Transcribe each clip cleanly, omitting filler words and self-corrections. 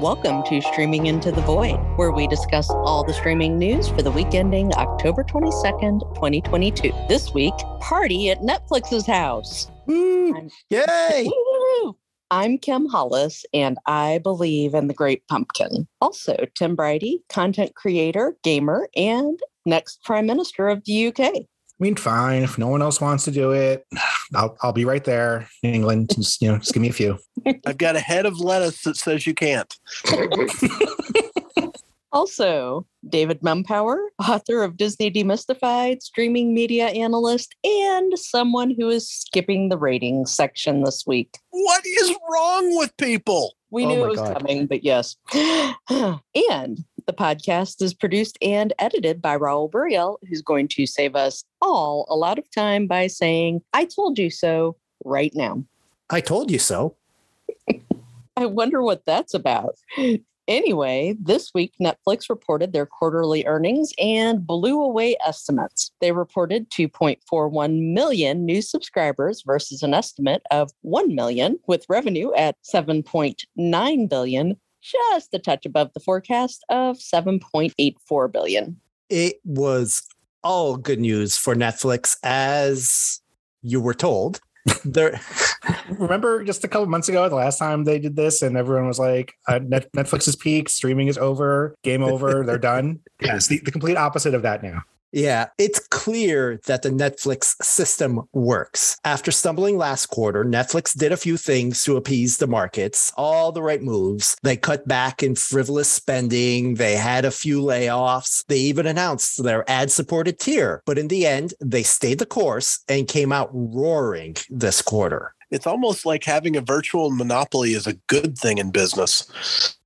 Welcome to Streaming Into the Void, where we discuss all the streaming news for the week ending October 22nd, 2022. This week, party at Netflix's house. Yay! I'm Kim Hollis, and I believe in the Great Pumpkin. Also, Tim Brighty, content creator, gamer, and next Prime Minister of the UK. I mean, fine. If no one else wants to do it, I'll be right there in England. Just give me a few. I've got a head of lettuce that says you can't. Also, David Mumpower, author of Disney Demystified, streaming media analyst, and someone who is skipping the ratings section this week. What is wrong with people? We knew it was coming, but yes. And the podcast is produced and edited by Raul Buriel, who's going to save us all a lot of time by saying, I told you so right now. I told you so. I wonder what that's about. Anyway, this week, Netflix reported their quarterly earnings and blew away estimates. They reported 2.41 million new subscribers versus an estimate of 1 million, with revenue at 7.9 billion, just a touch above the forecast of 7.84 billion. It was all good news for Netflix, as you were told. Remember just a couple months ago, the last time they did this, and everyone was like, Netflix's peak, streaming is over, game over, they're done. Yeah, it's the complete opposite of that now. Yeah, it's clear that the Netflix system works. After stumbling last quarter, Netflix did a few things to appease the markets, all the right moves. They cut back in frivolous spending. They had a few layoffs. They even announced their ad-supported tier. But in the end, they stayed the course and came out roaring this quarter. It's almost like having a virtual monopoly is a good thing in business.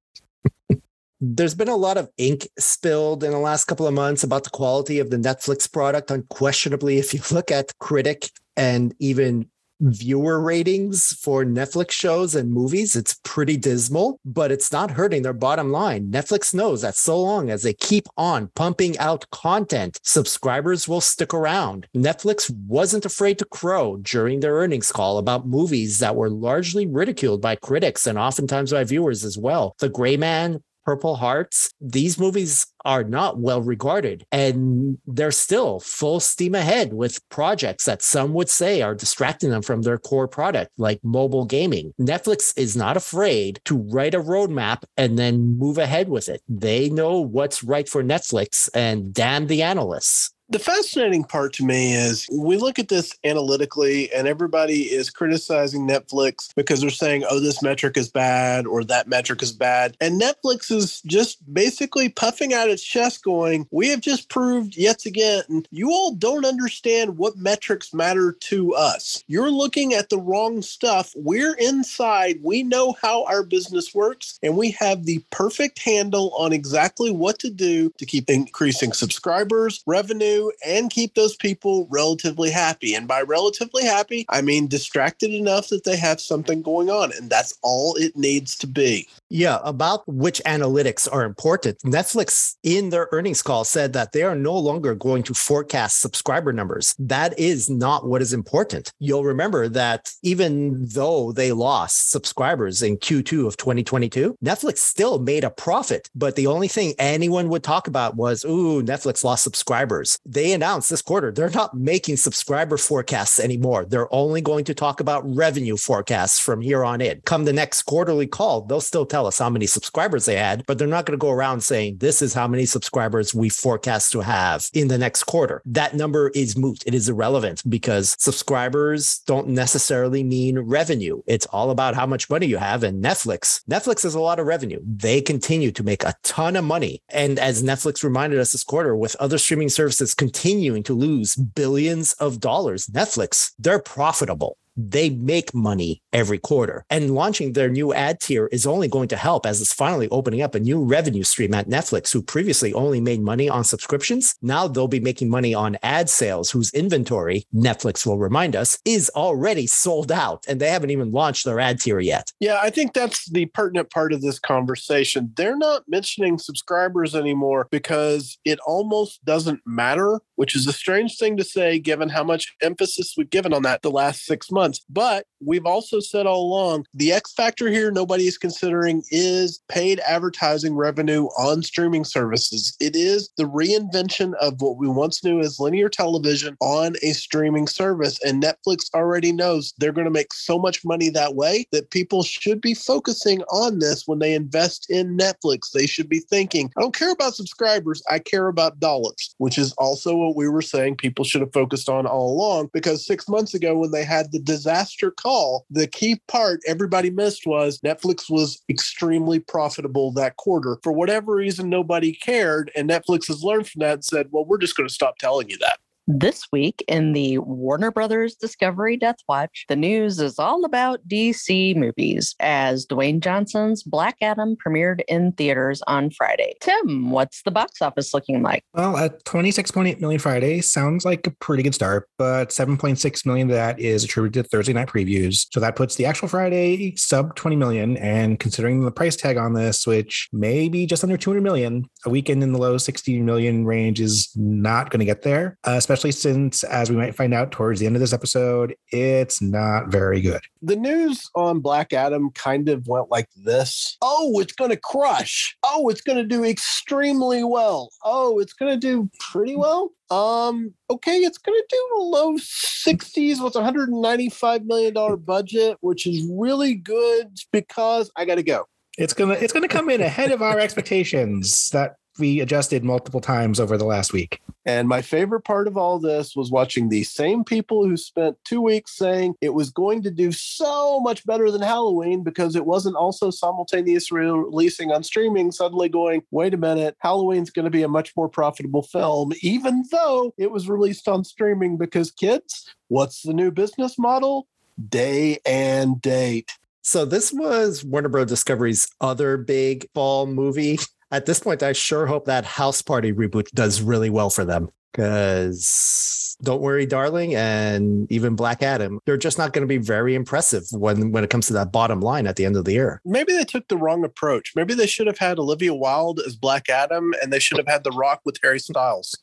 There's been a lot of ink spilled in the last couple of months about the quality of the Netflix product. Unquestionably, if you look at critic and even viewer ratings for Netflix shows and movies, it's pretty dismal, but it's not hurting their bottom line. Netflix knows that so long as they keep on pumping out content, subscribers will stick around. Netflix wasn't afraid to crow during their earnings call about movies that were largely ridiculed by critics and oftentimes by viewers as well. The Gray Man, Purple Hearts, these movies are not well regarded, and they're still full steam ahead with projects that some would say are distracting them from their core product, like mobile gaming. Netflix is not afraid to write a roadmap and then move ahead with it. They know what's right for Netflix, and damn the analysts. The fascinating part to me is we look at this analytically, and everybody is criticizing Netflix because they're saying, oh, this metric is bad or that metric is bad. And Netflix is just basically puffing out its chest going, we have just proved yet again, you all don't understand what metrics matter to us. You're looking at the wrong stuff. We're inside. We know how our business works, and we have the perfect handle on exactly what to do to keep increasing subscribers, revenue, and keep those people relatively happy. And by relatively happy, I mean distracted enough that they have something going on. And that's all it needs to be. Yeah, about which analytics are important. Netflix in their earnings call said that they are no longer going to forecast subscriber numbers. That is not what is important. You'll remember that even though they lost subscribers in Q2 of 2022, Netflix still made a profit. But the only thing anyone would talk about was, ooh, Netflix lost subscribers. They announced this quarter they're not making subscriber forecasts anymore. They're only going to talk about revenue forecasts from here on in. Come the next quarterly call, they'll still tell us how many subscribers they had, but they're not going to go around saying this is how many subscribers we forecast to have in the next quarter. That number is moot. It is irrelevant because subscribers don't necessarily mean revenue. It's all about how much money you have. And Netflix has a lot of revenue. They continue to make a ton of money. And as Netflix reminded us this quarter, with other streaming services continuing to lose billions of dollars, Netflix, they're profitable. They make money every quarter, and launching their new ad tier is only going to help, as it's finally opening up a new revenue stream at Netflix, who previously only made money on subscriptions. Now they'll be making money on ad sales, whose inventory, Netflix will remind us, is already sold out, and they haven't even launched their ad tier yet. Yeah, I think that's the pertinent part of this conversation. They're not mentioning subscribers anymore because it almost doesn't matter, which is a strange thing to say given how much emphasis we've given on that the last 6 months. months. But we've also said all along, the X factor here nobody is considering is paid advertising revenue on streaming services. It is the reinvention of what we once knew as linear television on a streaming service. And Netflix already knows they're going to make so much money that way that people should be focusing on this when they invest in Netflix. They should be thinking, I don't care about subscribers, I care about dollars, which is also what we were saying people should have focused on all along, because 6 months ago when they had the disaster call, the key part everybody missed was Netflix was extremely profitable that quarter. For whatever reason, nobody cared, and Netflix has learned from that and said, well, we're just going to stop telling you that. This week in the Warner Brothers Discovery Death Watch, the news is all about DC movies as Dwayne Johnson's Black Adam premiered in theaters on Friday. Tim, what's the box office looking like? Well, at $26.8 million Friday sounds like a pretty good start, but $7.6 million of that is attributed to Thursday night previews. So that puts the actual Friday sub $20 million, and considering the price tag on this, which may be just under $200 million, a weekend in the low $60 million range is not going to get there, especially since, as we might find out towards the end of this episode, it's not very good. The news on Black Adam kind of went like this. Oh, it's going to crush. Oh, it's going to do extremely well. Oh, it's going to do pretty well. Okay, it's going to do low 60s with $195 million budget, which is really good because I got to go. It's gonna come in ahead of our expectations that we adjusted multiple times over the last week. And my favorite part of all this was watching the same people who spent 2 weeks saying it was going to do so much better than Halloween because it wasn't also simultaneously releasing on streaming, suddenly going, wait a minute, Halloween's going to be a much more profitable film, even though it was released on streaming because, kids, what's the new business model? Day and date. So this was Warner Bros. Discovery's other big fall movie. At this point, I sure hope that House Party reboot does really well for them, because Don't Worry, Darling and even Black Adam, they're just not going to be very impressive when it comes to that bottom line at the end of the year. Maybe they took the wrong approach. Maybe they should have had Olivia Wilde as Black Adam, and they should have had The Rock with Harry Styles.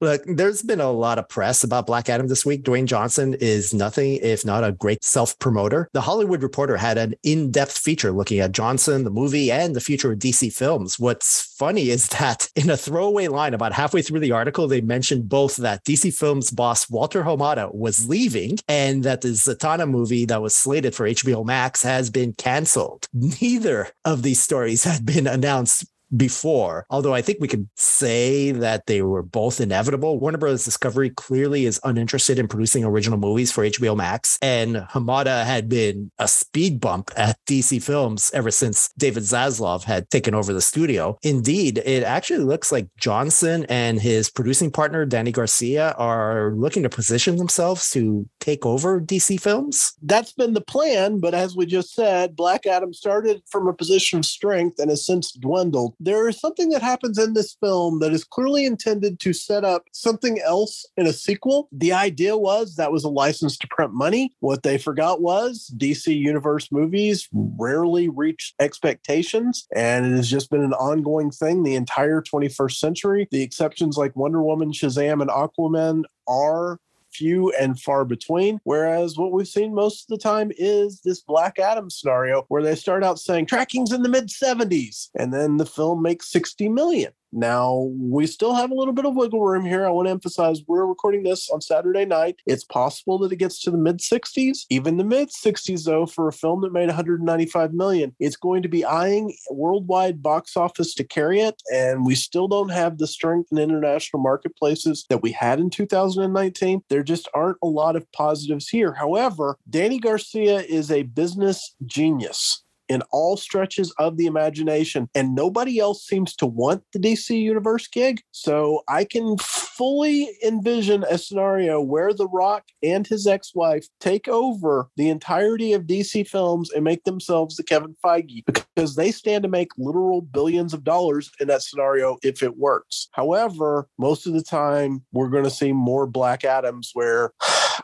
Look, there's been a lot of press about Black Adam this week. Dwayne Johnson is nothing if not a great self-promoter. The Hollywood Reporter had an in-depth feature looking at Johnson, the movie, and the future of DC films. What's funny is that in a throwaway line about halfway through the article, they mentioned both that DC Films boss Walter Hamada was leaving and that the Zatanna movie that was slated for HBO Max has been canceled. Neither of these stories had been announced before, although I think we could say that they were both inevitable. Warner Bros. Discovery clearly is uninterested in producing original movies for HBO Max, and Hamada had been a speed bump at DC Films ever since David Zaslav had taken over the studio. Indeed, it actually looks like Johnson and his producing partner, Danny Garcia, are looking to position themselves to take over DC Films. That's been the plan, but as we just said, Black Adam started from a position of strength and has since dwindled. There is something that happens in this film that is clearly intended to set up something else in a sequel. The idea was that was a license to print money. What they forgot was DC Universe movies rarely reach expectations, and it has just been an ongoing thing the entire 21st century. The exceptions like Wonder Woman, Shazam, and Aquaman are few and far between, whereas what we've seen most of the time is this Black Adam scenario where they start out saying tracking's in the mid-70s, and then the film makes $60 million. Now, we still have a little bit of wiggle room here. I want to emphasize we're recording this on Saturday night. It's possible that it gets to the mid-60s. Even the mid-60s, though, for a film that made $195 million, it's going to be eyeing worldwide box office to carry it, and we still don't have the strength in international marketplaces that we had in 2019. There just aren't a lot of positives here. However, Danny Garcia is a business genius in all stretches of the imagination, and nobody else seems to want the DC Universe gig. So I can fully envision a scenario where The Rock and his ex-wife take over the entirety of DC Films and make themselves the Kevin Feige, because they stand to make literal billions of dollars in that scenario if it works. However, most of the time, we're going to see more Black Adams where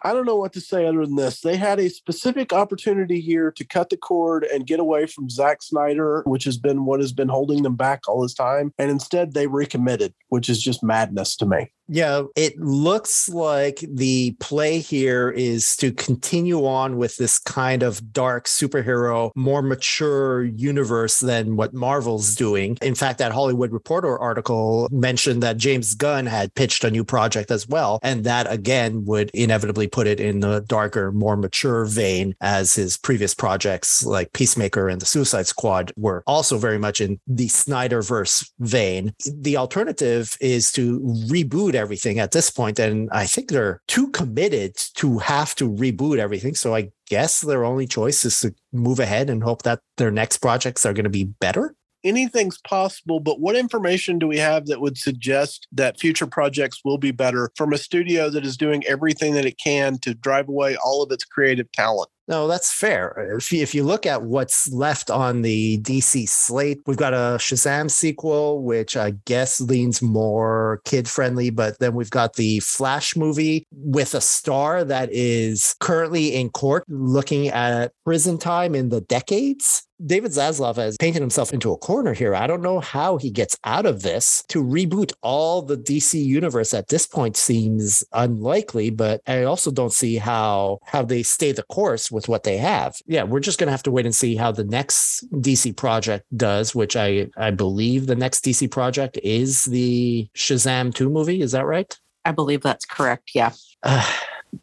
I don't know what to say other than this. They had a specific opportunity here to cut the cord and get away from Zack Snyder, which has been what has been holding them back all this time. And instead, they recommitted, which is just madness to me. Yeah, it looks like the play here is to continue on with this kind of dark superhero, more mature universe than what Marvel's doing. In fact, that Hollywood Reporter article mentioned that James Gunn had pitched a new project as well. And that, again, would inevitably put it in the darker, more mature vein, as his previous projects like Peacemaker and The Suicide Squad were also very much in the Snyderverse vein. The alternative is to reboot everything at this point, and I think they're too committed to have to reboot everything, so I guess their only choice is to move ahead and hope that their next projects are going to be better. Anything's possible, but what information do we have that would suggest that future projects will be better from a studio that is doing everything that it can to drive away all of its creative talent? No, that's fair. If you look at what's left on the DC slate, we've got a Shazam sequel, which I guess leans more kid-friendly, but then we've got the Flash movie with a star that is currently in court looking at prison time in the decades. David Zaslav has painted himself into a corner here. I don't know how he gets out of this. To reboot all the DC universe at this point seems unlikely, but I also don't see how they stay the course with what they have. Yeah, we're just going to have to wait and see how the next DC project does, which I believe the next DC project is the Shazam 2 movie. Is that right? I believe that's correct, yeah.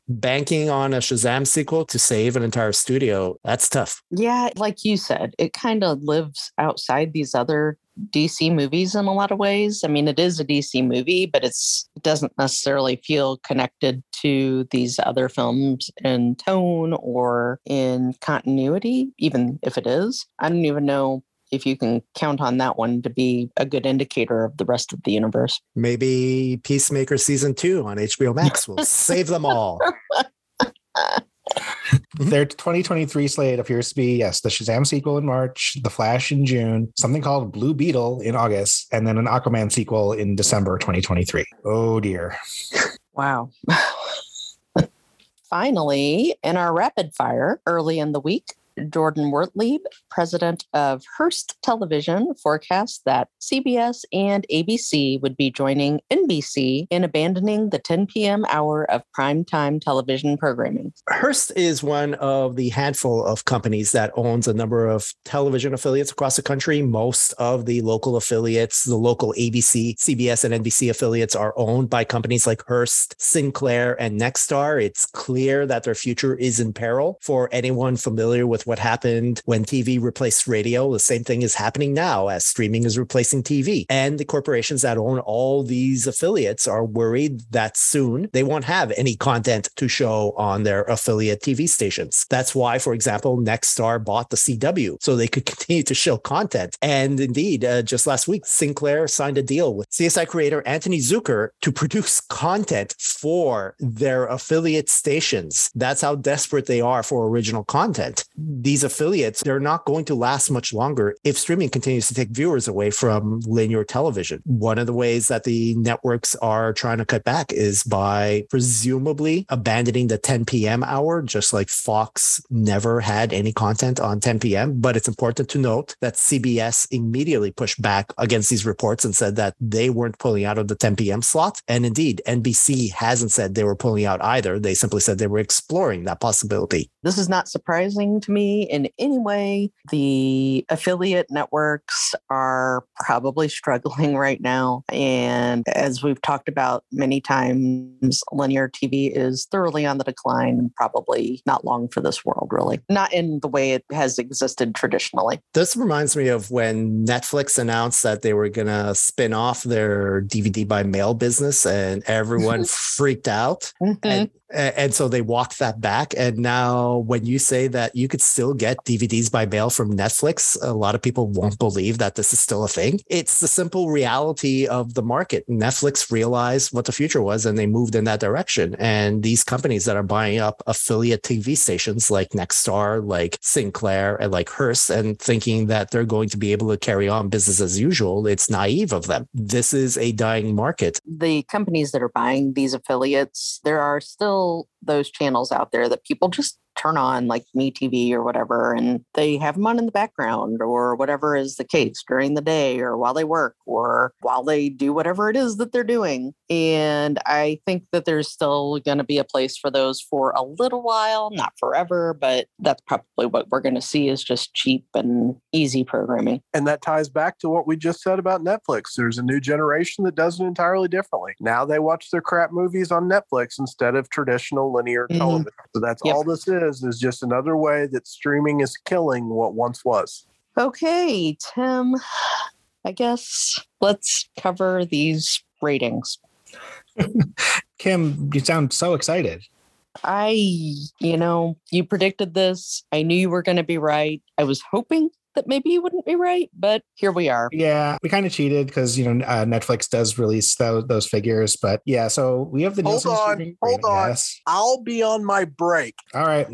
Banking on a Shazam sequel to save an entire studio, that's tough. Yeah, like you said, it kind of lives outside these other DC movies in a lot of ways. I mean, it is a DC movie, but it doesn't necessarily feel connected to these other films in tone or in continuity, even if it is. I don't even know if you can count on that one to be a good indicator of the rest of the universe. Maybe Peacemaker Season 2 on HBO Max will save them all. Their 2023 slate appears to be, yes, the Shazam sequel in March, The Flash in June, something called Blue Beetle in August, and then an Aquaman sequel in December 2023. Oh, dear. Wow. Finally, in our rapid fire early in the week, Jordan Wertlieb, president of Hearst Television, forecast that CBS and ABC would be joining NBC in abandoning the 10 p.m. hour of primetime television programming. Hearst is one of the handful of companies that owns a number of television affiliates across the country. Most of the local affiliates, the local ABC, CBS, and NBC affiliates are owned by companies like Hearst, Sinclair, and Nexstar. It's clear that their future is in peril. For anyone familiar with what happened when TV replaced radio, the same thing is happening now as streaming is replacing TV. And the corporations that own all these affiliates are worried that soon they won't have any content to show on their affiliate TV stations. That's why, for example, Nexstar bought the CW so they could continue to show content. And indeed, just last week, Sinclair signed a deal with CSI creator Anthony Zucker to produce content for their affiliate stations. That's how desperate they are for original content. These affiliates, they're not going to last much longer if streaming continues to take viewers away from linear television. One of the ways that the networks are trying to cut back is by presumably abandoning the 10 p.m. hour, just like Fox never had any content on 10 p.m. But it's important to note that CBS immediately pushed back against these reports and said that they weren't pulling out of the 10 p.m. slot. And indeed, NBC hasn't said they were pulling out either. They simply said they were exploring that possibility. This is not surprising to me in any way. The affiliate networks are probably struggling right now. And as we've talked about many times, linear TV is thoroughly on the decline and probably not long for this world, really. Not in the way it has existed traditionally. This reminds me of when Netflix announced that they were going to spin off their DVD by mail business and everyone freaked out. Mm-hmm. And so they walked that back. And now when you say that you could still get DVDs by mail from Netflix, a lot of people won't believe that this is still a thing. It's the simple reality of the market. Netflix realized what the future was and they moved in that direction. And these companies that are buying up affiliate TV stations like Nexstar, like Sinclair, and like Hearst, and thinking that they're going to be able to carry on business as usual, it's naive of them. This is a dying market. The companies that are buying these affiliates, there are still those channels out there that people just turn on like Me TV or whatever, and they have them on in the background or whatever is the case during the day or while they work or while they do whatever it is that they're doing. And I think that there's still going to be a place for those for a little while, not forever, but that's probably what we're going to see is just cheap and easy programming. And that ties back to what we just said about Netflix. There's a new generation that does it entirely differently. Now they watch their crap movies on Netflix instead of traditional linear television. So that's all this is just another way that streaming is killing what once was. Okay, Tim, I guess let's cover these ratings. Kim, you sound so excited. You predicted this. I knew you were going to be right. I was hoping that maybe you wouldn't be right, but here we are. Yeah, we kind of cheated because, Netflix does release those figures. But yeah, so we have the Nielsen. Hold on. Yes. I'll be on my break. All right.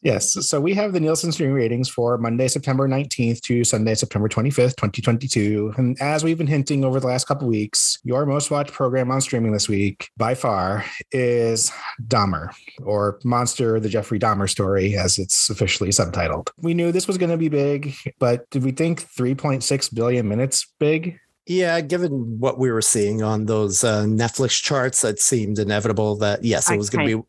Yes. So we have the Nielsen streaming ratings for Monday, September 19th to Sunday, September 25th, 2022. And as we've been hinting over the last couple of weeks, your most watched program on streaming this week by far is Dahmer, or Monster: The Jeffrey Dahmer Story, as it's officially subtitled. We knew this was going to be big, but did we think 3.6 billion minutes big? Yeah, given what we were seeing on those Netflix charts, it seemed inevitable that, yes, it was going to be...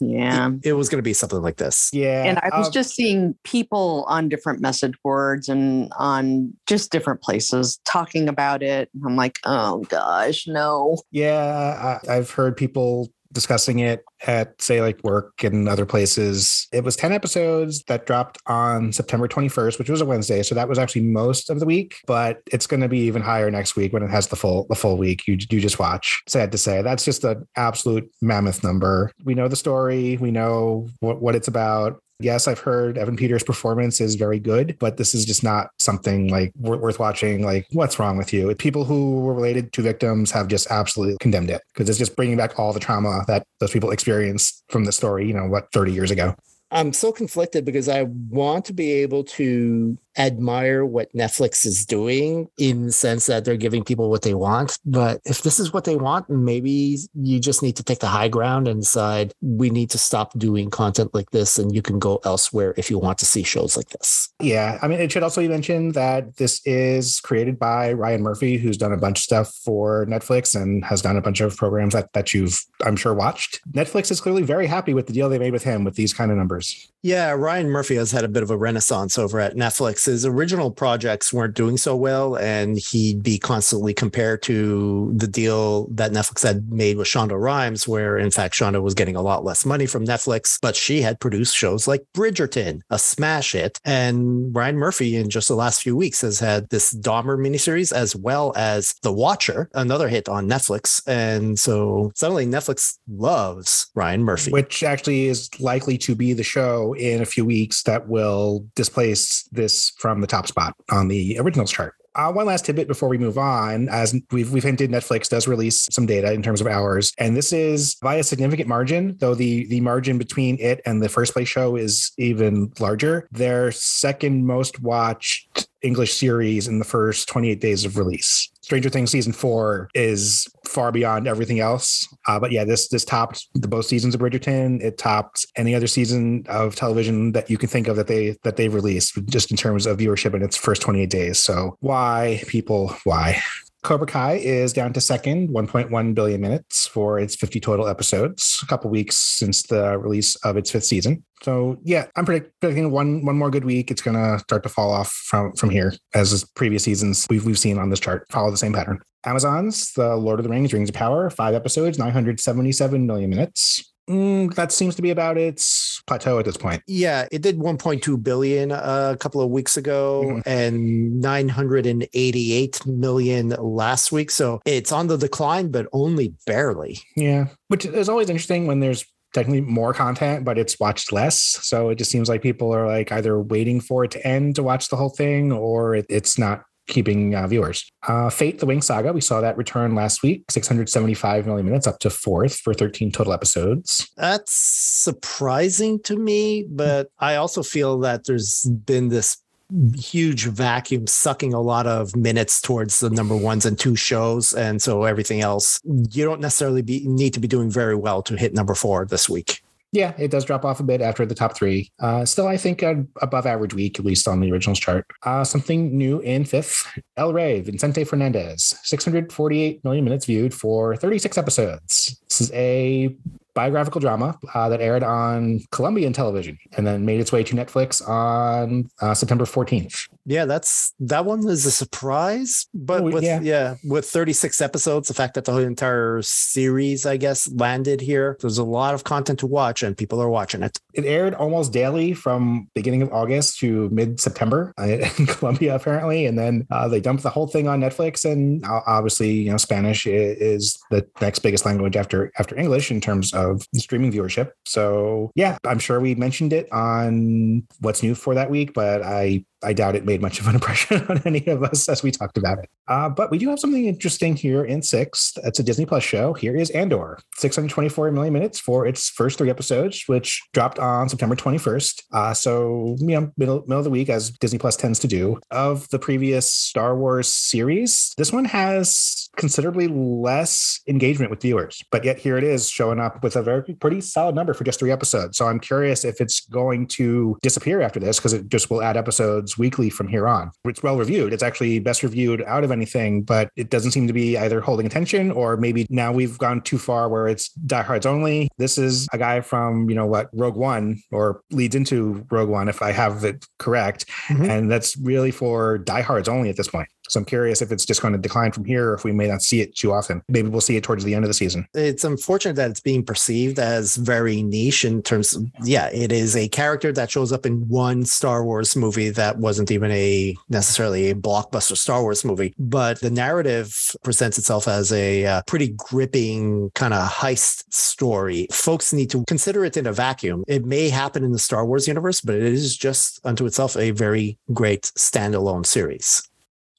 Yeah, it was going to be something like this. Yeah. And I was just seeing people on different message boards and on just different places talking about it. I'm like, oh, gosh, no. Yeah, I've heard people discussing it at, say, like work and other places. It was 10 episodes that dropped on September 21st, which was a Wednesday. So that was actually most of the week, but it's going to be even higher next week when it has the full week. You just watch. Sad to say, that's just an absolute mammoth number. We know the story. We know what it's about. Yes, I've heard Evan Peters' performance is very good, but this is just not something like worth watching. Like, what's wrong with you? People who were related to victims have just absolutely condemned it because it's just bringing back all the trauma that those people experienced from the story, 30 years ago. I'm so conflicted because I want to be able to admire what Netflix is doing in the sense that they're giving people what they want. But if this is what they want, maybe you just need to take the high ground and decide we need to stop doing content like this and you can go elsewhere if you want to see shows like this. Yeah. I mean, it should also be mentioned that this is created by Ryan Murphy, who's done a bunch of stuff for Netflix and has done a bunch of programs that you've, I'm sure, watched. Netflix is clearly very happy with the deal they made with him with these kind of numbers. Yeah. Ryan Murphy has had a bit of a renaissance over at Netflix. His original projects weren't doing so well, and he'd be constantly compared to the deal that Netflix had made with Shonda Rhimes, where in fact Shonda was getting a lot less money from Netflix, but she had produced shows like Bridgerton, a smash hit, and Ryan Murphy in just the last few weeks has had this Dahmer miniseries as well as The Watcher, another hit on Netflix, and so suddenly Netflix loves Ryan Murphy. Which actually is likely to be the show in a few weeks that will displace this from the top spot on the originals chart. One last tidbit before we move on. As we've hinted, Netflix does release some data in terms of hours, and this is by a significant margin, though the margin between it and the first place show is even larger. Their second most watched English series in the first 28 days of release. Stranger Things season 4 is far beyond everything else. But yeah, this topped both seasons of Bridgerton. It topped any other season of television that you can think of that they've released just in terms of viewership in its first 28 days. So why, people, why? Cobra Kai is down to second, 1.1 billion minutes for its 50 total episodes, a couple weeks since the release of its 5th season. So yeah, I'm predicting one more good week. It's going to start to fall off from here, as previous seasons we've seen on this chart follow the same pattern. Amazon's The Lord of the Rings, Rings of Power, 5 episodes, 977 million minutes. That seems to be about its plateau at this point. Yeah, it did 1.2 billion a couple of weeks ago and 988 million last week. So it's on the decline, but only barely. Yeah, which is always interesting when there's technically more content, but it's watched less. So it just seems like people are like either waiting for it to end to watch the whole thing, or it's not keeping viewers. Fate, The Wing Saga, we saw that return last week, 675 million minutes, up to fourth for 13 total episodes. That's surprising to me, but I also feel that there's been this huge vacuum, sucking a lot of minutes towards the number ones and two shows. And so everything else, you don't necessarily need to be doing very well to hit number four this week. Yeah, it does drop off a bit after the top three. Still, I think an above average week, at least on the originals chart. Something new in fifth, El Rey, Vicente Fernandez, 648 million minutes viewed for 36 episodes. This is a biographical drama that aired on Colombian television and then made its way to Netflix on September 14th. Yeah, that one was a surprise, but with 36 episodes, the fact that the whole entire series, I guess, landed here, there's a lot of content to watch and people are watching it. It aired almost daily from beginning of August to mid-September in Colombia, apparently, and then they dumped the whole thing on Netflix. And obviously, you know, Spanish is the next biggest language after English in terms of streaming viewership. So yeah, I'm sure we mentioned it on What's New for that week, but I doubt it made much of an impression on any of us as we talked about it. But we do have something interesting here in sixth. That's a Disney Plus show. Here is Andor, 624 million minutes for its first three episodes, which dropped on September 21st. So, you know, middle of the week, as Disney Plus tends to do. Of the previous Star Wars series, this one has considerably less engagement with viewers, but yet here it is showing up with a very pretty solid number for just three episodes. So I'm curious if it's going to disappear after this, because it just will add episodes weekly from here on. It's well reviewed. It's actually best reviewed out of anything, but it doesn't seem to be either holding attention, or maybe now we've gone too far where it's diehards only. This is a guy from, you know what, Rogue One, or leads into Rogue One, if I have it correct. Mm-hmm. And that's really for diehards only at this point. So I'm curious if it's just going to decline from here, or if we may not see it too often. Maybe we'll see it towards the end of the season. It's unfortunate that it's being perceived as very niche in terms of, yeah, it is a character that shows up in one Star Wars movie that wasn't even necessarily a blockbuster Star Wars movie. But the narrative presents itself as a pretty gripping kind of heist story. Folks need to consider it in a vacuum. It may happen in the Star Wars universe, but it is just unto itself a very great standalone series.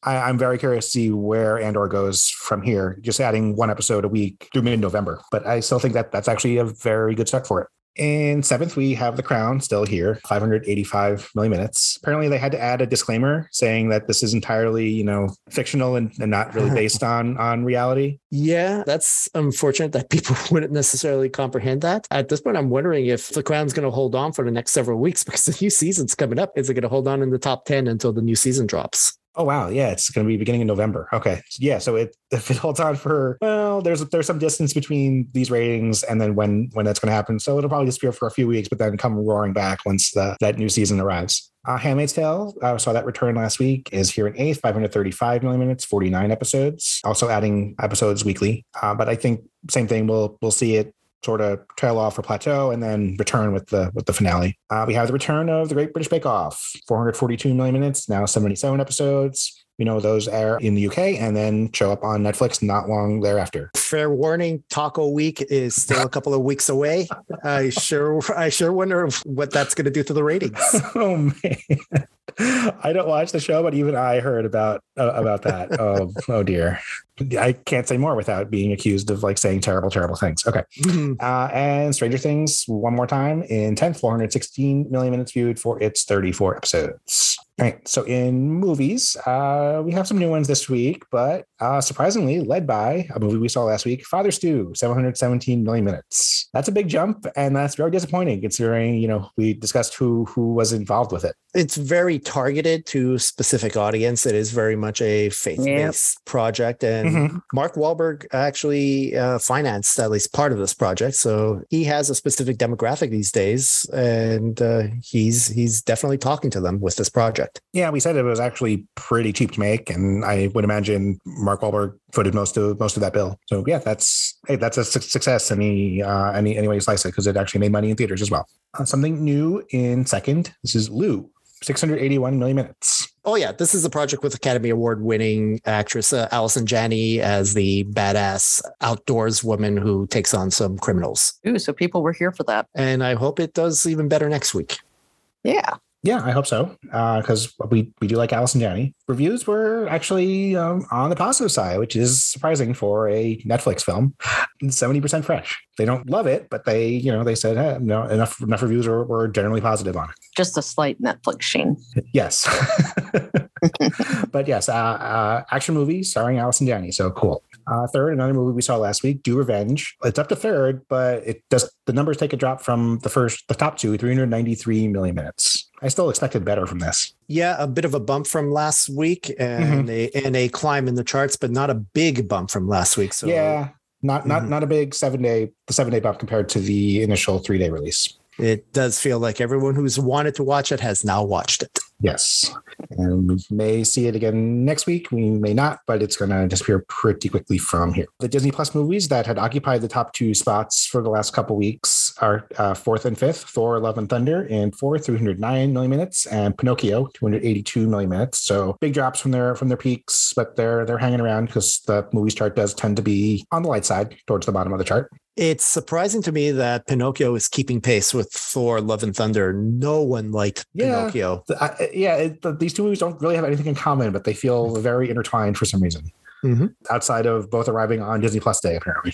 I'm very curious to see where Andor goes from here, just adding one episode a week through mid-November. But I still think that that's actually a very good start for it. In seventh, we have The Crown still here, 585 million minutes. Apparently, they had to add a disclaimer saying that this is entirely, you know, fictional and not really based on reality. Yeah, that's unfortunate that people wouldn't necessarily comprehend that. At this point, I'm wondering if The Crown's going to hold on for the next several weeks, because the new season's coming up. Is it going to hold on in the top 10 until the new season drops? Oh, wow. Yeah, it's going to be beginning in November. Okay. Yeah. So if it holds on for, well, there's some distance between these ratings and then when that's going to happen. So it'll probably disappear for a few weeks, but then come roaring back once that new season arrives. Handmaid's Tale, I saw that return last week, is here in eighth, 535 million minutes, 49 episodes, also adding episodes weekly. But I think same thing, we'll see it sort of trail off or plateau and then return with the finale. We have the return of The Great British Bake Off, 442 million minutes, now 77 episodes. You know, those air in the UK and then show up on Netflix not long thereafter. Fair warning, Taco Week is still a couple of weeks away. I sure wonder what that's going to do to the ratings. Oh, man. I don't watch the show, but even I heard about that. Oh dear. I can't say more without being accused of like saying terrible, terrible things. Okay. Mm-hmm. And Stranger Things one more time in 10th, 416 million minutes viewed for its 34 episodes. All right. So in movies, we have some new ones this week, but surprisingly led by a movie we saw last week, Father Stew, 717 million minutes. That's a big jump. And that's very disappointing considering, you know, we discussed who was involved with it. It's very targeted to specific audience. It is very much a faith-based project. And mm-hmm. Mark Wahlberg actually financed at least part of this project. So he has a specific demographic these days, and he's definitely talking to them with this project. Yeah, we said it was actually pretty cheap to make. And I would imagine Mark Wahlberg footed most of that bill. So yeah, that's a success any way you slice it, because it actually made money in theaters as well. Something new in second. This is Lou. 681 million minutes. Oh, yeah. This is a project with Academy Award winning actress Allison Janney as the badass outdoors woman who takes on some criminals. Ooh, so people were here for that. And I hope it does even better next week. Yeah. Yeah, I hope so, because we do like Allison Janney. Reviews were actually on the positive side, which is surprising for a Netflix film. 70% fresh. They don't love it, but they, you know, they said, hey, no, enough reviews were generally positive on it. Just a slight Netflix sheen. Yes. But yes, action movie starring Allison Janney. So cool. Third, another movie we saw last week, Do Revenge. It's up to third, but it does. The numbers take a drop from the top two, 393 million minutes. I still expected better from this. Yeah, a bit of a bump from last week and a climb in the charts, but not a big bump from last week. So yeah, not a big seven day bump compared to the initial 3-day release. It does feel like everyone who's wanted to watch it has now watched it. Yes. And we may see it again next week. We may not, but it's going to disappear pretty quickly from here. The Disney Plus movies that had occupied the top two spots for the last couple weeks are fourth and fifth, Thor: Love and Thunder, and fourth, 309 million minutes, and Pinocchio, 282 million minutes. So big drops from their peaks, but they're hanging around because the movies chart does tend to be on the light side towards the bottom of the chart. It's surprising to me that Pinocchio is keeping pace with Thor: Love and Thunder. No one liked Pinocchio. These two movies don't really have anything in common, but they feel very intertwined for some reason. Mm-hmm. Outside of both arriving on Disney Plus Day, apparently.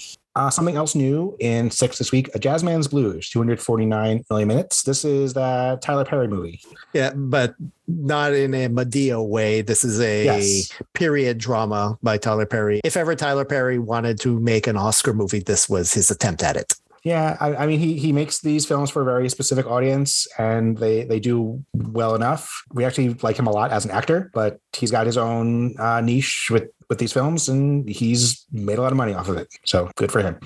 Something else new in sixth this week, A Jazzman's Blues, 249 million minutes. This is the Tyler Perry movie. Yeah, but not in a Medea way. This is a period drama by Tyler Perry. If ever Tyler Perry wanted to make an Oscar movie, this was his attempt at it. Yeah, I mean, he makes these films for a very specific audience, and they do well enough. We actually like him a lot as an actor, but he's got his own niche with these films, and he's made a lot of money off of it. So good for him.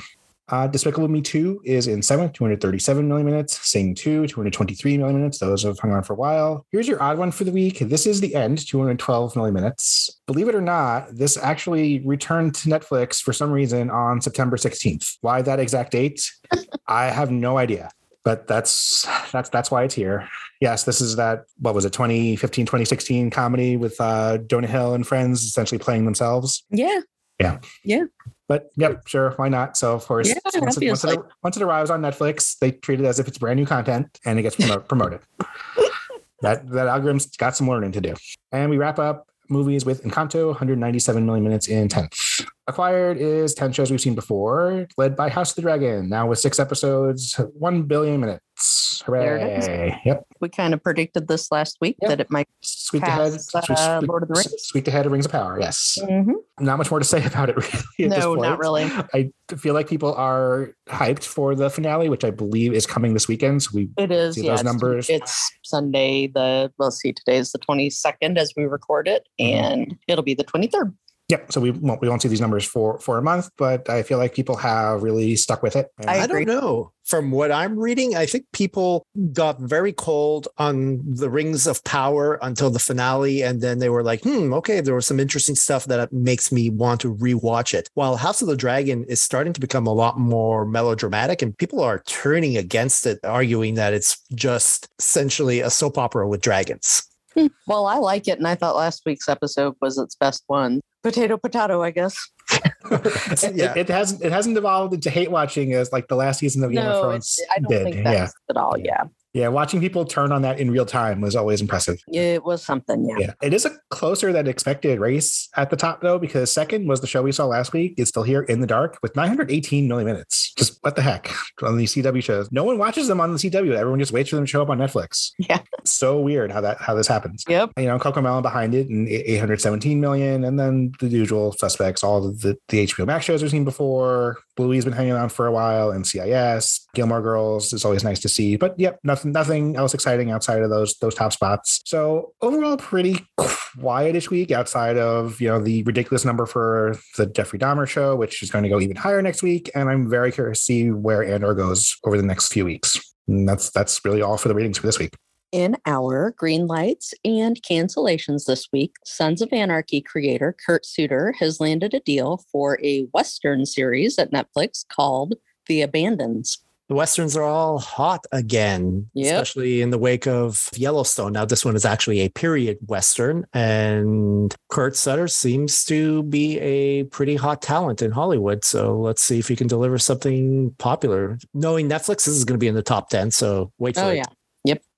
Despicable Me 2 is in 7th, 237 million minutes. Sing 2, 223 million minutes. Those have hung on for a while. Here's your odd one for the week. This Is the End, 212 million minutes. Believe it or not, this actually returned to Netflix for some reason on September 16th. Why that exact date? I have no idea. But that's why it's here. Yes, this is that, 2015, 2016 comedy with Jonah Hill and friends essentially playing themselves. Yeah. But yep, sure, why not? So of course, once it arrives on Netflix, they treat it as if it's brand new content and it gets promoted. That algorithm's got some learning to do. And we wrap up movies with Encanto, 197 million minutes in 10th. Acquired is 10 shows we've seen before, led by House of the Dragon, now with 6 episodes, 1 billion minutes. Hooray. Yep. We kind of predicted this last week that it might pass Lord of the Rings. Sweep the head of Rings of Power, yes. Mm-hmm. Not much more to say about it, really. No, not really. I feel like people are hyped for the finale, which I believe is coming this weekend. So those numbers. It's Sunday, today is the 22nd as we record it, and it'll be the 23rd. Yep. So we won't see these numbers for a month, but I feel like people have really stuck with it. I don't know. From what I'm reading, I think people got very cold on the Rings of Power until the finale. And then they were like, okay, there was some interesting stuff that makes me want to rewatch it. While House of the Dragon is starting to become a lot more melodramatic and people are turning against it, arguing that it's just essentially a soap opera with dragons. Well, I like it. And I thought last week's episode was its best one. Potato, I guess. It hasn't evolved into hate watching as like the last season of Game of Thrones did. I don't think that's at all. Yeah. Yeah. Watching people turn on that in real time was always impressive. It was something. Yeah. It is a closer than expected race at the top though, because second was the show we saw last week. It's still here, In the Dark, with 918 million minutes. Just what the heck on these CW shows. No one watches them on the CW. Everyone just waits for them to show up on Netflix. Yeah. It's so weird how this happens. Yep. You know, Cocomelon behind it and 817 million. And then the usual suspects, all the HBO Max shows we've seen before. Bluey's been hanging on for a while, and CIS, Gilmore Girls is always nice to see. But yep, nothing else exciting outside of those top spots. So overall, pretty quietish week outside of, you know, the ridiculous number for the Jeffrey Dahmer show, which is going to go even higher next week. And I'm very curious to see where Andor goes over the next few weeks. And that's really all for the ratings for this week. In our green lights and cancellations this week, Sons of Anarchy creator Kurt Sutter has landed a deal for a Western series at Netflix called The Abandons. The Westerns are all hot again, especially in the wake of Yellowstone. Now, this one is actually a period Western, and Kurt Sutter seems to be a pretty hot talent in Hollywood. So let's see if he can deliver something popular. Knowing Netflix, this is going to be in the top 10, so wait for it.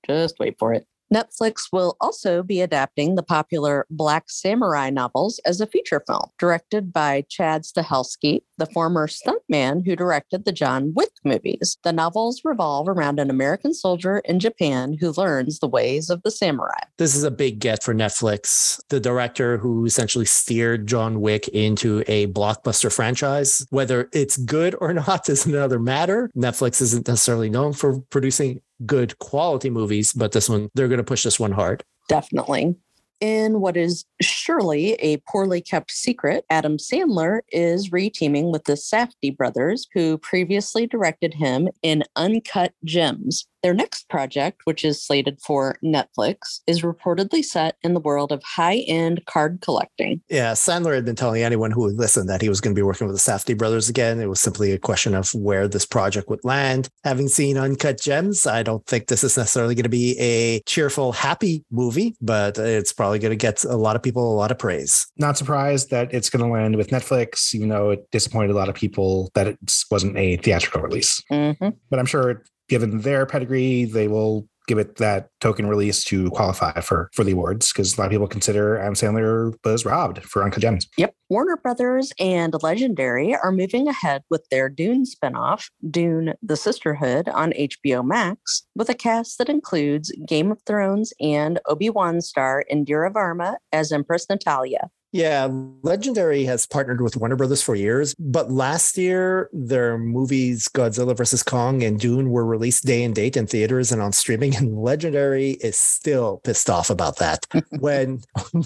Just wait for it. Netflix will also be adapting the popular Black Samurai novels as a feature film, directed by Chad Stahelski, the former stuntman who directed the John Wick movies. The novels revolve around an American soldier in Japan who learns the ways of the samurai. This is a big get for Netflix. The director who essentially steered John Wick into a blockbuster franchise, whether it's good or not is another matter. Netflix isn't necessarily known for producing good quality movies, but this one, they're going to push this one hard. Definitely. In what is surely a poorly kept secret, Adam Sandler is re-teaming with the Safdie brothers, who previously directed him in Uncut Gems. Their next project, which is slated for Netflix, is reportedly set in the world of high-end card collecting. Yeah, Sandler had been telling anyone who would listen that he was going to be working with the Safdie brothers again. It was simply a question of where this project would land. Having seen Uncut Gems, I don't think this is necessarily going to be a cheerful, happy movie, but it's probably going to get a lot of people a lot of praise. Not surprised that it's going to land with Netflix, even though it disappointed a lot of people that it wasn't a theatrical release. Mm-hmm. But I'm sure given their pedigree, they will give it that token release to qualify for the awards, because a lot of people consider Adam Sandler was robbed for Uncut Gems. Yep. Warner Brothers and Legendary are moving ahead with their Dune spinoff, Dune: The Sisterhood, on HBO Max, with a cast that includes Game of Thrones and Obi-Wan star Indira Varma as Empress Natalia. Yeah, Legendary has partnered with Warner Brothers for years, but last year their movies Godzilla vs. Kong and Dune were released day and date in theaters and on streaming, and Legendary is still pissed off about that. When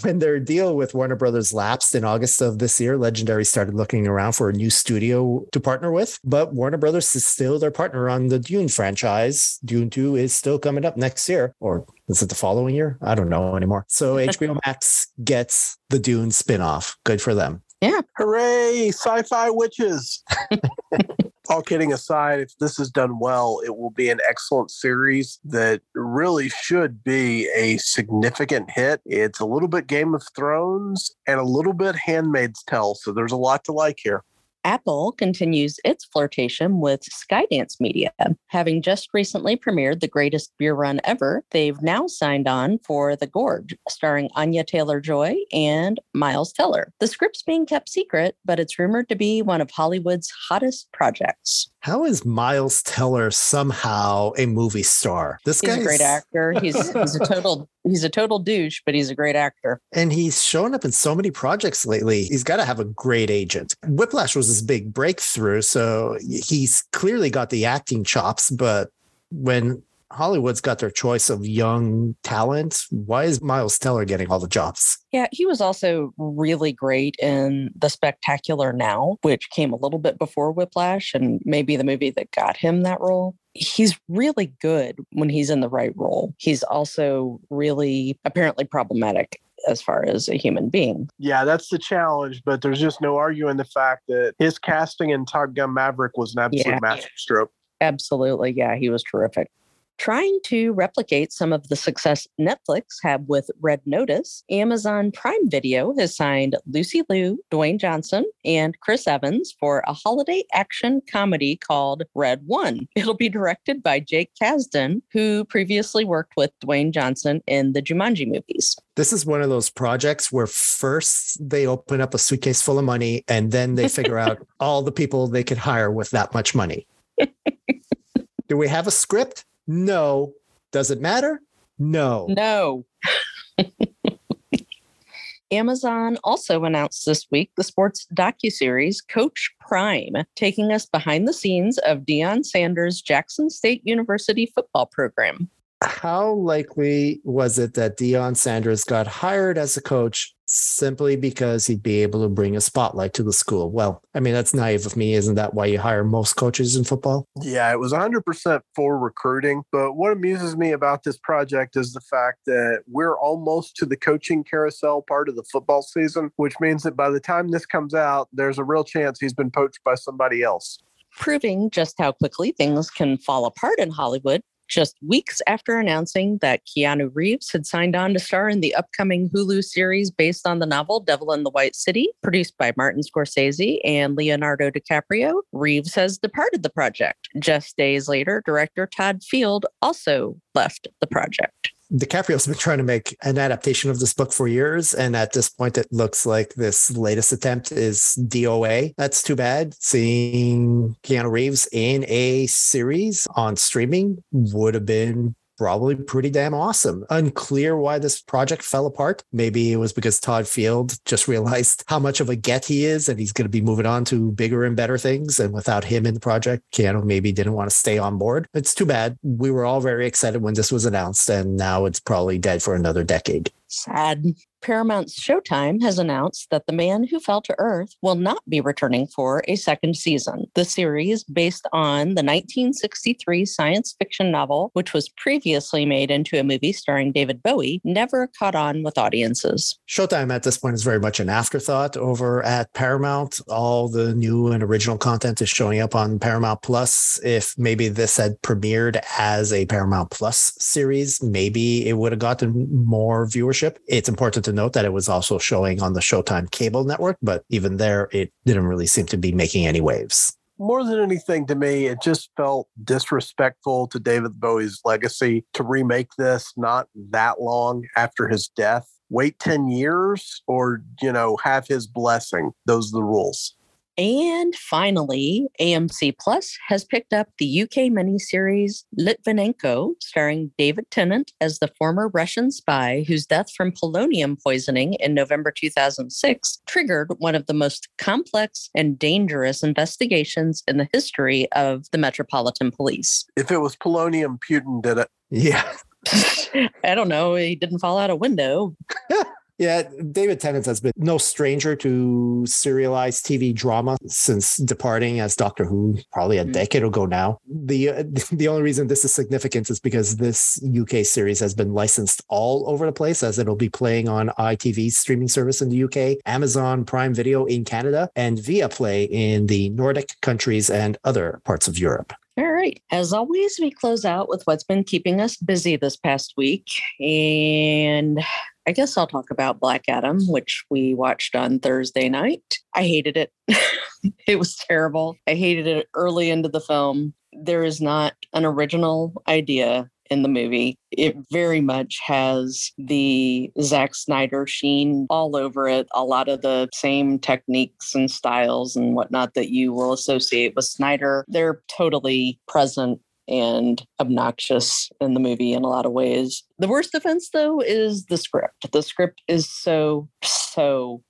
their deal with Warner Brothers lapsed in August of this year, Legendary started looking around for a new studio to partner with, but Warner Brothers is still their partner on the Dune franchise. Dune 2 is still coming up next year, or is it the following year? I don't know anymore. So HBO Max gets the Dune spinoff. Good for them. Yeah. Hooray, sci-fi witches. All kidding aside, if this is done well, it will be an excellent series that really should be a significant hit. It's a little bit Game of Thrones and a little bit Handmaid's Tale. So there's a lot to like here. Apple continues its flirtation with Skydance Media. Having just recently premiered the greatest beer run ever, they've now signed on for The Gorge, starring Anya Taylor-Joy and Miles Teller. The script's being kept secret, but it's rumored to be one of Hollywood's hottest projects. How is Miles Teller somehow a movie star? He's a great actor. He's a total douche, but he's a great actor. And he's shown up in so many projects lately. He's got to have a great agent. Whiplash was his big breakthrough, so he's clearly got the acting chops, but when Hollywood's got their choice of young talent, why is Miles Teller getting all the jobs? Yeah, he was also really great in The Spectacular Now, which came a little bit before Whiplash and maybe the movie that got him that role. He's really good when he's in the right role. He's also really apparently problematic as far as a human being. Yeah, that's the challenge, but there's just no arguing the fact that his casting in Top Gun Maverick was an absolute masterstroke. Absolutely, yeah, he was terrific. Trying to replicate some of the success Netflix had with Red Notice, Amazon Prime Video has signed Lucy Liu, Dwayne Johnson, and Chris Evans for a holiday action comedy called Red One. It'll be directed by Jake Kasdan, who previously worked with Dwayne Johnson in the Jumanji movies. This is one of those projects where first they open up a suitcase full of money, and then they figure out all the people they could hire with that much money. Do we have a script? No. Does it matter? No. Amazon also announced this week the sports docuseries Coach Prime, taking us behind the scenes of Deion Sanders' Jackson State University football program. How likely was it that Deion Sanders got hired as a coach simply because he'd be able to bring a spotlight to the school? Well, I mean, that's naive of me. Isn't that why you hire most coaches in football? Yeah, it was 100% for recruiting. But what amuses me about this project is the fact that we're almost to the coaching carousel part of the football season, which means that by the time this comes out, there's a real chance he's been poached by somebody else. Proving just how quickly things can fall apart in Hollywood. Just weeks after announcing that Keanu Reeves had signed on to star in the upcoming Hulu series based on the novel Devil in the White City, produced by Martin Scorsese and Leonardo DiCaprio, Reeves has departed the project. Just days later, director Todd Field also left the project. DiCaprio's been trying to make an adaptation of this book for years, and at this point it looks like this latest attempt is DOA. That's too bad. Seeing Keanu Reeves in a series on streaming would have been probably pretty damn awesome. Unclear why this project fell apart. Maybe it was because Todd Field just realized how much of a get he is, and he's going to be moving on to bigger and better things. And without him in the project, Keanu maybe didn't want to stay on board. It's too bad. We were all very excited when this was announced, and now it's probably dead for another decade. Sad. Paramount's Showtime has announced that The Man Who Fell to Earth will not be returning for a second season. The series, based on the 1963 science fiction novel, which was previously made into a movie starring David Bowie, never caught on with audiences. Showtime at this point is very much an afterthought over at Paramount. All the new and original content is showing up on Paramount Plus. If maybe this had premiered as a Paramount Plus series, maybe it would have gotten more viewership. It's important to note that it was also showing on the Showtime cable network, but even there, it didn't really seem to be making any waves. More than anything, to me, it just felt disrespectful to David Bowie's legacy to remake this not that long after his death. Wait 10 years or, have his blessing. Those are the rules. And finally, AMC Plus has picked up the UK miniseries Litvinenko, starring David Tennant as the former Russian spy whose death from polonium poisoning in November 2006 triggered one of the most complex and dangerous investigations in the history of the Metropolitan Police. If it was polonium, Putin did it. Yeah. I don't know. He didn't fall out a window. Yeah, David Tennant has been no stranger to serialized TV drama since departing as Doctor Who probably a decade ago now. The only reason this is significant is because this UK series has been licensed all over the place, as it'll be playing on ITV's streaming service in the UK, Amazon Prime Video in Canada, and Viaplay in the Nordic countries and other parts of Europe. All right. As always, we close out with what's been keeping us busy this past week. And I guess I'll talk about Black Adam, which we watched on Thursday night. I hated it. It was terrible. I hated it early into the film. There is not an original idea in the movie. It very much has the Zack Snyder sheen all over it. A lot of the same techniques and styles and whatnot that you will associate with Snyder, they're totally present and obnoxious in the movie in a lot of ways. The worst offense, though, is the script. The script is so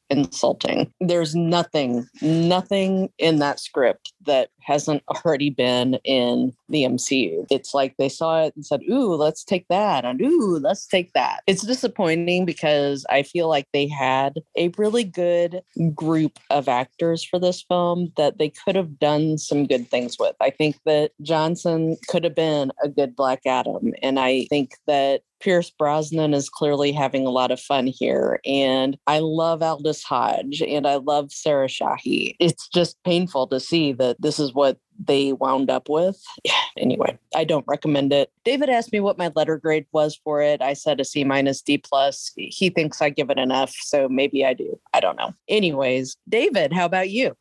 insulting. There's nothing in that script that hasn't already been in the MCU. It's like they saw it and said, ooh, let's take that. And ooh, let's take that. It's disappointing because I feel like they had a really good group of actors for this film that they could have done some good things with. I think that Johnson could have been a good Black Adam. And I think that Pierce Brosnan is clearly having a lot of fun here. And I love Aldous Hodge and I love Sarah Shahi. It's just painful to see that this is what they wound up with. Anyway, I don't recommend it. David asked me what my letter grade was for it. I said a C-, D+. He thinks I give it an F, so maybe I do. I don't know. Anyways, David, how about you?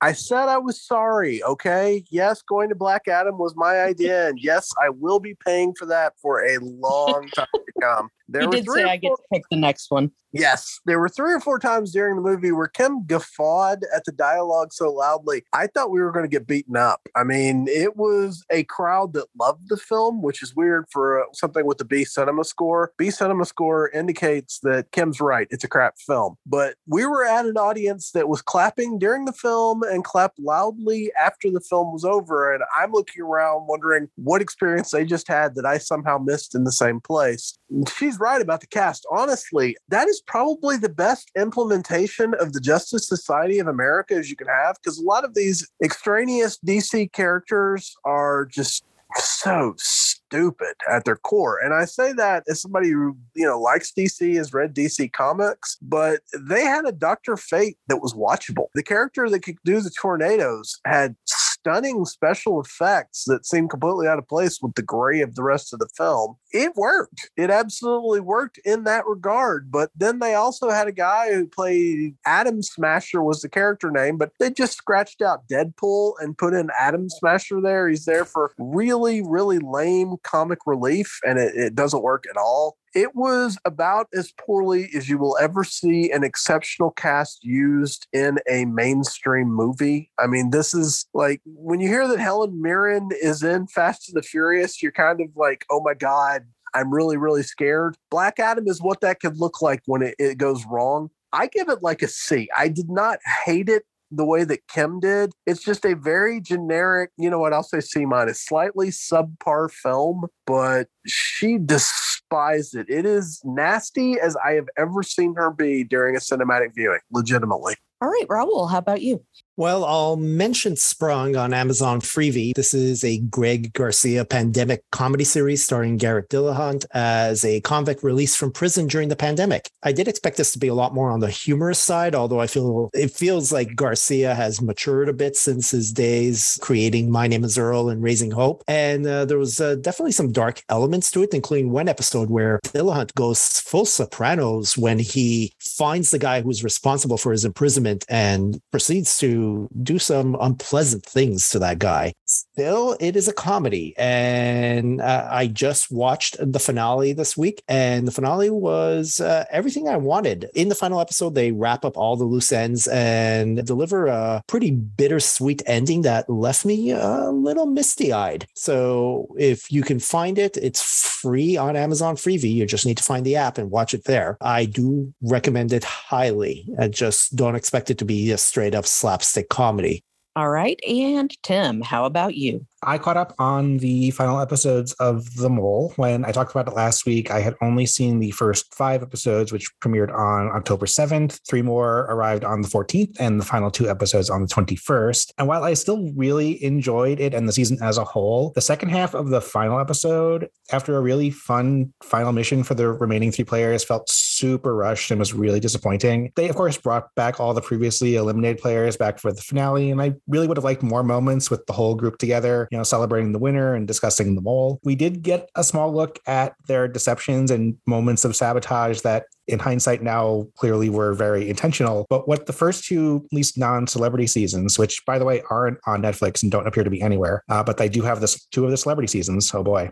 I said I was sorry, okay? Yes, going to Black Adam was my idea, and yes, I will be paying for that for a long time to come. You did say I get to pick the next one. Yes. There were 3 or 4 times during the movie where Kim guffawed at the dialogue so loudly, I thought we were going to get beaten up. I mean, it was a crowd that loved the film, which is weird for something with the B Cinema score. B Cinema score indicates that Kim's right. It's a crap film. But we were at an audience that was clapping during the film and clapped loudly after the film was over. And I'm looking around wondering what experience they just had that I somehow missed in the same place. She's right about the cast. Honestly, that is probably the best implementation of the Justice Society of America as you can have, because a lot of these extraneous DC characters are just so stupid at their core. And I say that as somebody who, likes DC, has read DC comics, but they had a Dr. Fate that was watchable. The character that could do the tornadoes had stunning special effects that seemed completely out of place with the gray of the rest of the film. It worked. It absolutely worked in that regard. But then they also had a guy who played Atom Smasher was the character name, but they just scratched out Deadpool and put in Atom Smasher there. He's there for really, really lame comic relief, and it doesn't work at all. It was about as poorly as you will ever see an exceptional cast used in a mainstream movie. I mean, this is like, when you hear that Helen Mirren is in Fast and the Furious, you're kind of like, oh my God, I'm really, really scared. Black Adam is what that could look like when it goes wrong. I give it like a C. I did not hate it the way that Kim did. It's just a very generic, you know what, I'll say C-, slightly subpar film, but she despised it. It is nasty as I have ever seen her be during a cinematic viewing, legitimately. All right, Raul, how about you? Well, I'll mention Sprung on Amazon Freevee. This is a Greg Garcia pandemic comedy series starring Garrett Dillahunt as a convict released from prison during the pandemic. I did expect this to be a lot more on the humorous side, although it feels like Garcia has matured a bit since his days creating My Name is Earl and Raising Hope. And there was definitely some dark elements to it, including one episode where Dillahunt goes full Sopranos when he finds the guy who's responsible for his imprisonment and proceeds to do some unpleasant things to that guy. Still, it is a comedy, and I just watched the finale this week, and the finale was everything I wanted. In the final episode, they wrap up all the loose ends and deliver a pretty bittersweet ending that left me a little misty-eyed. So if you can find it, it's free on Amazon Freevee. You just need to find the app and watch it there. I do recommend it highly. I just don't expect it to be a straight-up slapstick comedy. All right. And Tim, how about you? I caught up on the final episodes of The Mole. When I talked about it last week, I had only seen the first 5 episodes, which premiered on October 7th. 3 more arrived on the 14th and the final 2 episodes on the 21st. And while I still really enjoyed it and the season as a whole, the second half of the final episode, after a really fun final mission for the remaining 3 players, felt super rushed and was really disappointing. They, of course, brought back all the previously eliminated players back for the finale, and I really would have liked more moments with the whole group together, celebrating the winner and discussing the mole. We did get a small look at their deceptions and moments of sabotage that in hindsight now clearly were very intentional. But what the first 2, at least non-celebrity seasons, which by the way, aren't on Netflix and don't appear to be anywhere, but they do have this 2 of the celebrity seasons. Oh boy.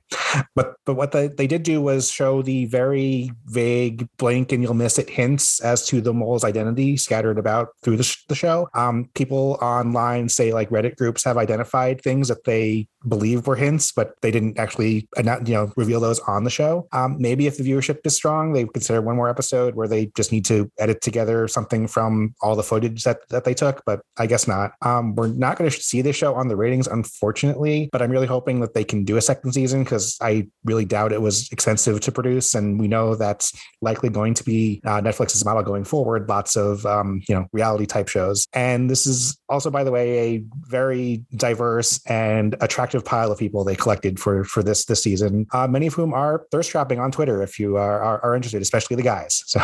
But what they did do was show the very vague blink and you'll miss it hints as to the mole's identity scattered about through the show. People online, say like Reddit groups, have identified things that they believe were hints, but they didn't actually reveal those on the show. Maybe if the viewership is strong, they consider one more episode where they just need to edit together something from all the footage that they took, but I guess not. We're not going to see this show on the ratings, unfortunately, but I'm really hoping that they can do a second season because I really doubt it was expensive to produce. And we know that's likely going to be Netflix's model going forward, lots of, reality type shows. And this is also, by the way, a very diverse and attractive pile of people they collected for this season, many of whom are thirst trapping on Twitter if you are interested, especially the guys. So,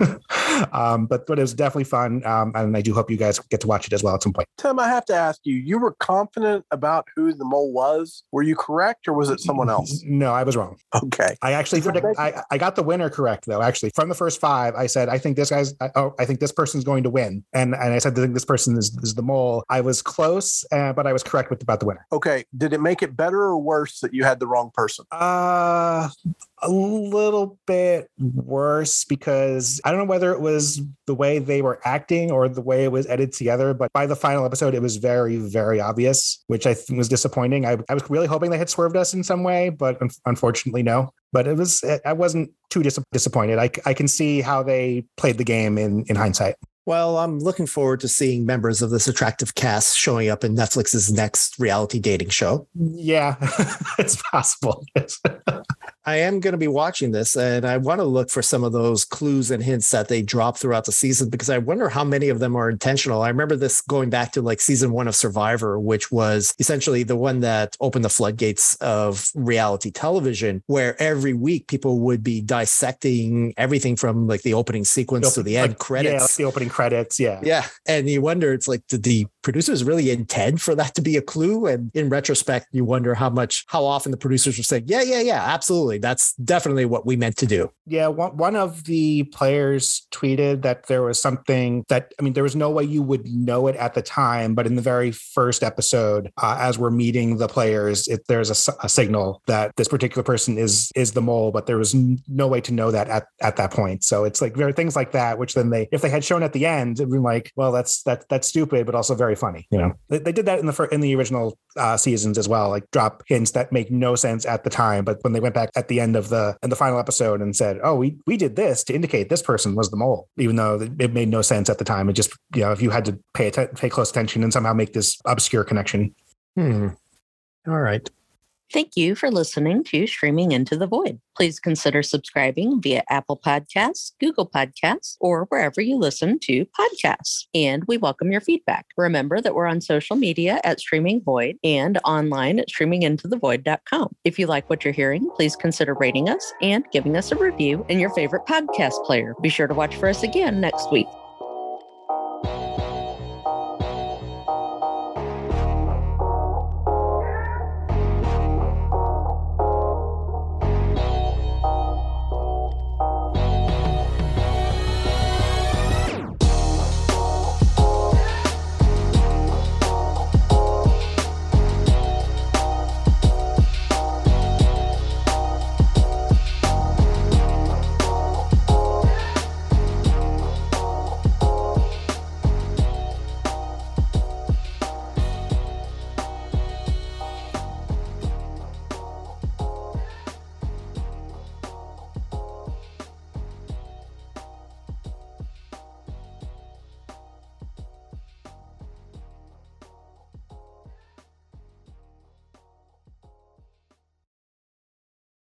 but it was definitely fun, and I do hope you guys get to watch it as well at some point. Tim, I have to ask you, you were confident about who the mole was. Were you correct, or was it someone else? No, I was wrong. Okay. I actually predicted. I got the winner correct, though. Actually, from the first 5, I said I think I think this person's going to win, and I said I think this person is the mole. I was close, but I was correct about the winner. Okay. Did it make it better or worse that you had the wrong person? A little bit worse, because I don't know whether it was the way they were acting or the way it was edited together, but by the final episode, it was very, very obvious, which I think was disappointing. I was really hoping they had swerved us in some way, but unfortunately, no. But I wasn't too disappointed. I can see how they played the game in hindsight. Well, I'm looking forward to seeing members of this attractive cast showing up in Netflix's next reality dating show. Yeah, it's possible. I am going to be watching this, and I want to look for some of those clues and hints that they drop throughout the season, because I wonder how many of them are intentional. I remember this going back to like season 1 of Survivor, which was essentially the one that opened the floodgates of reality television, where every week people would be dissecting everything from like the opening sequence to the end credits. Yeah, like the opening credits. Yeah. Yeah. And you wonder, it's like, did the producers really intend for that to be a clue. And in retrospect, you wonder how often the producers were saying, yeah, absolutely. That's definitely what we meant to do. Yeah. One of the players tweeted that there was something that, I mean, there was no way you would know it at the time, but in the very first episode, as we're meeting the players, there's a signal that this particular person is the mole, but there was no way to know that at that point. So it's like there are things like that, which then if they had shown at the end, it'd been like, well, that's stupid, but also very funny. You know, they did that in the original seasons as well, like drop hints that make no sense at the time, but when they went back at the end of the final episode and said, oh, we did this to indicate this person was the mole, even though it made no sense at the time. It just, you know, if you had to pay close attention and somehow make this obscure connection. All right. Thank you for listening to Streaming Into the Void. Please consider subscribing via Apple Podcasts, Google Podcasts, or wherever you listen to podcasts. And we welcome your feedback. Remember that we're on social media at Streaming Void and online at streamingintothevoid.com. If you like what you're hearing, please consider rating us and giving us a review in your favorite podcast player. Be sure to watch for us again next week.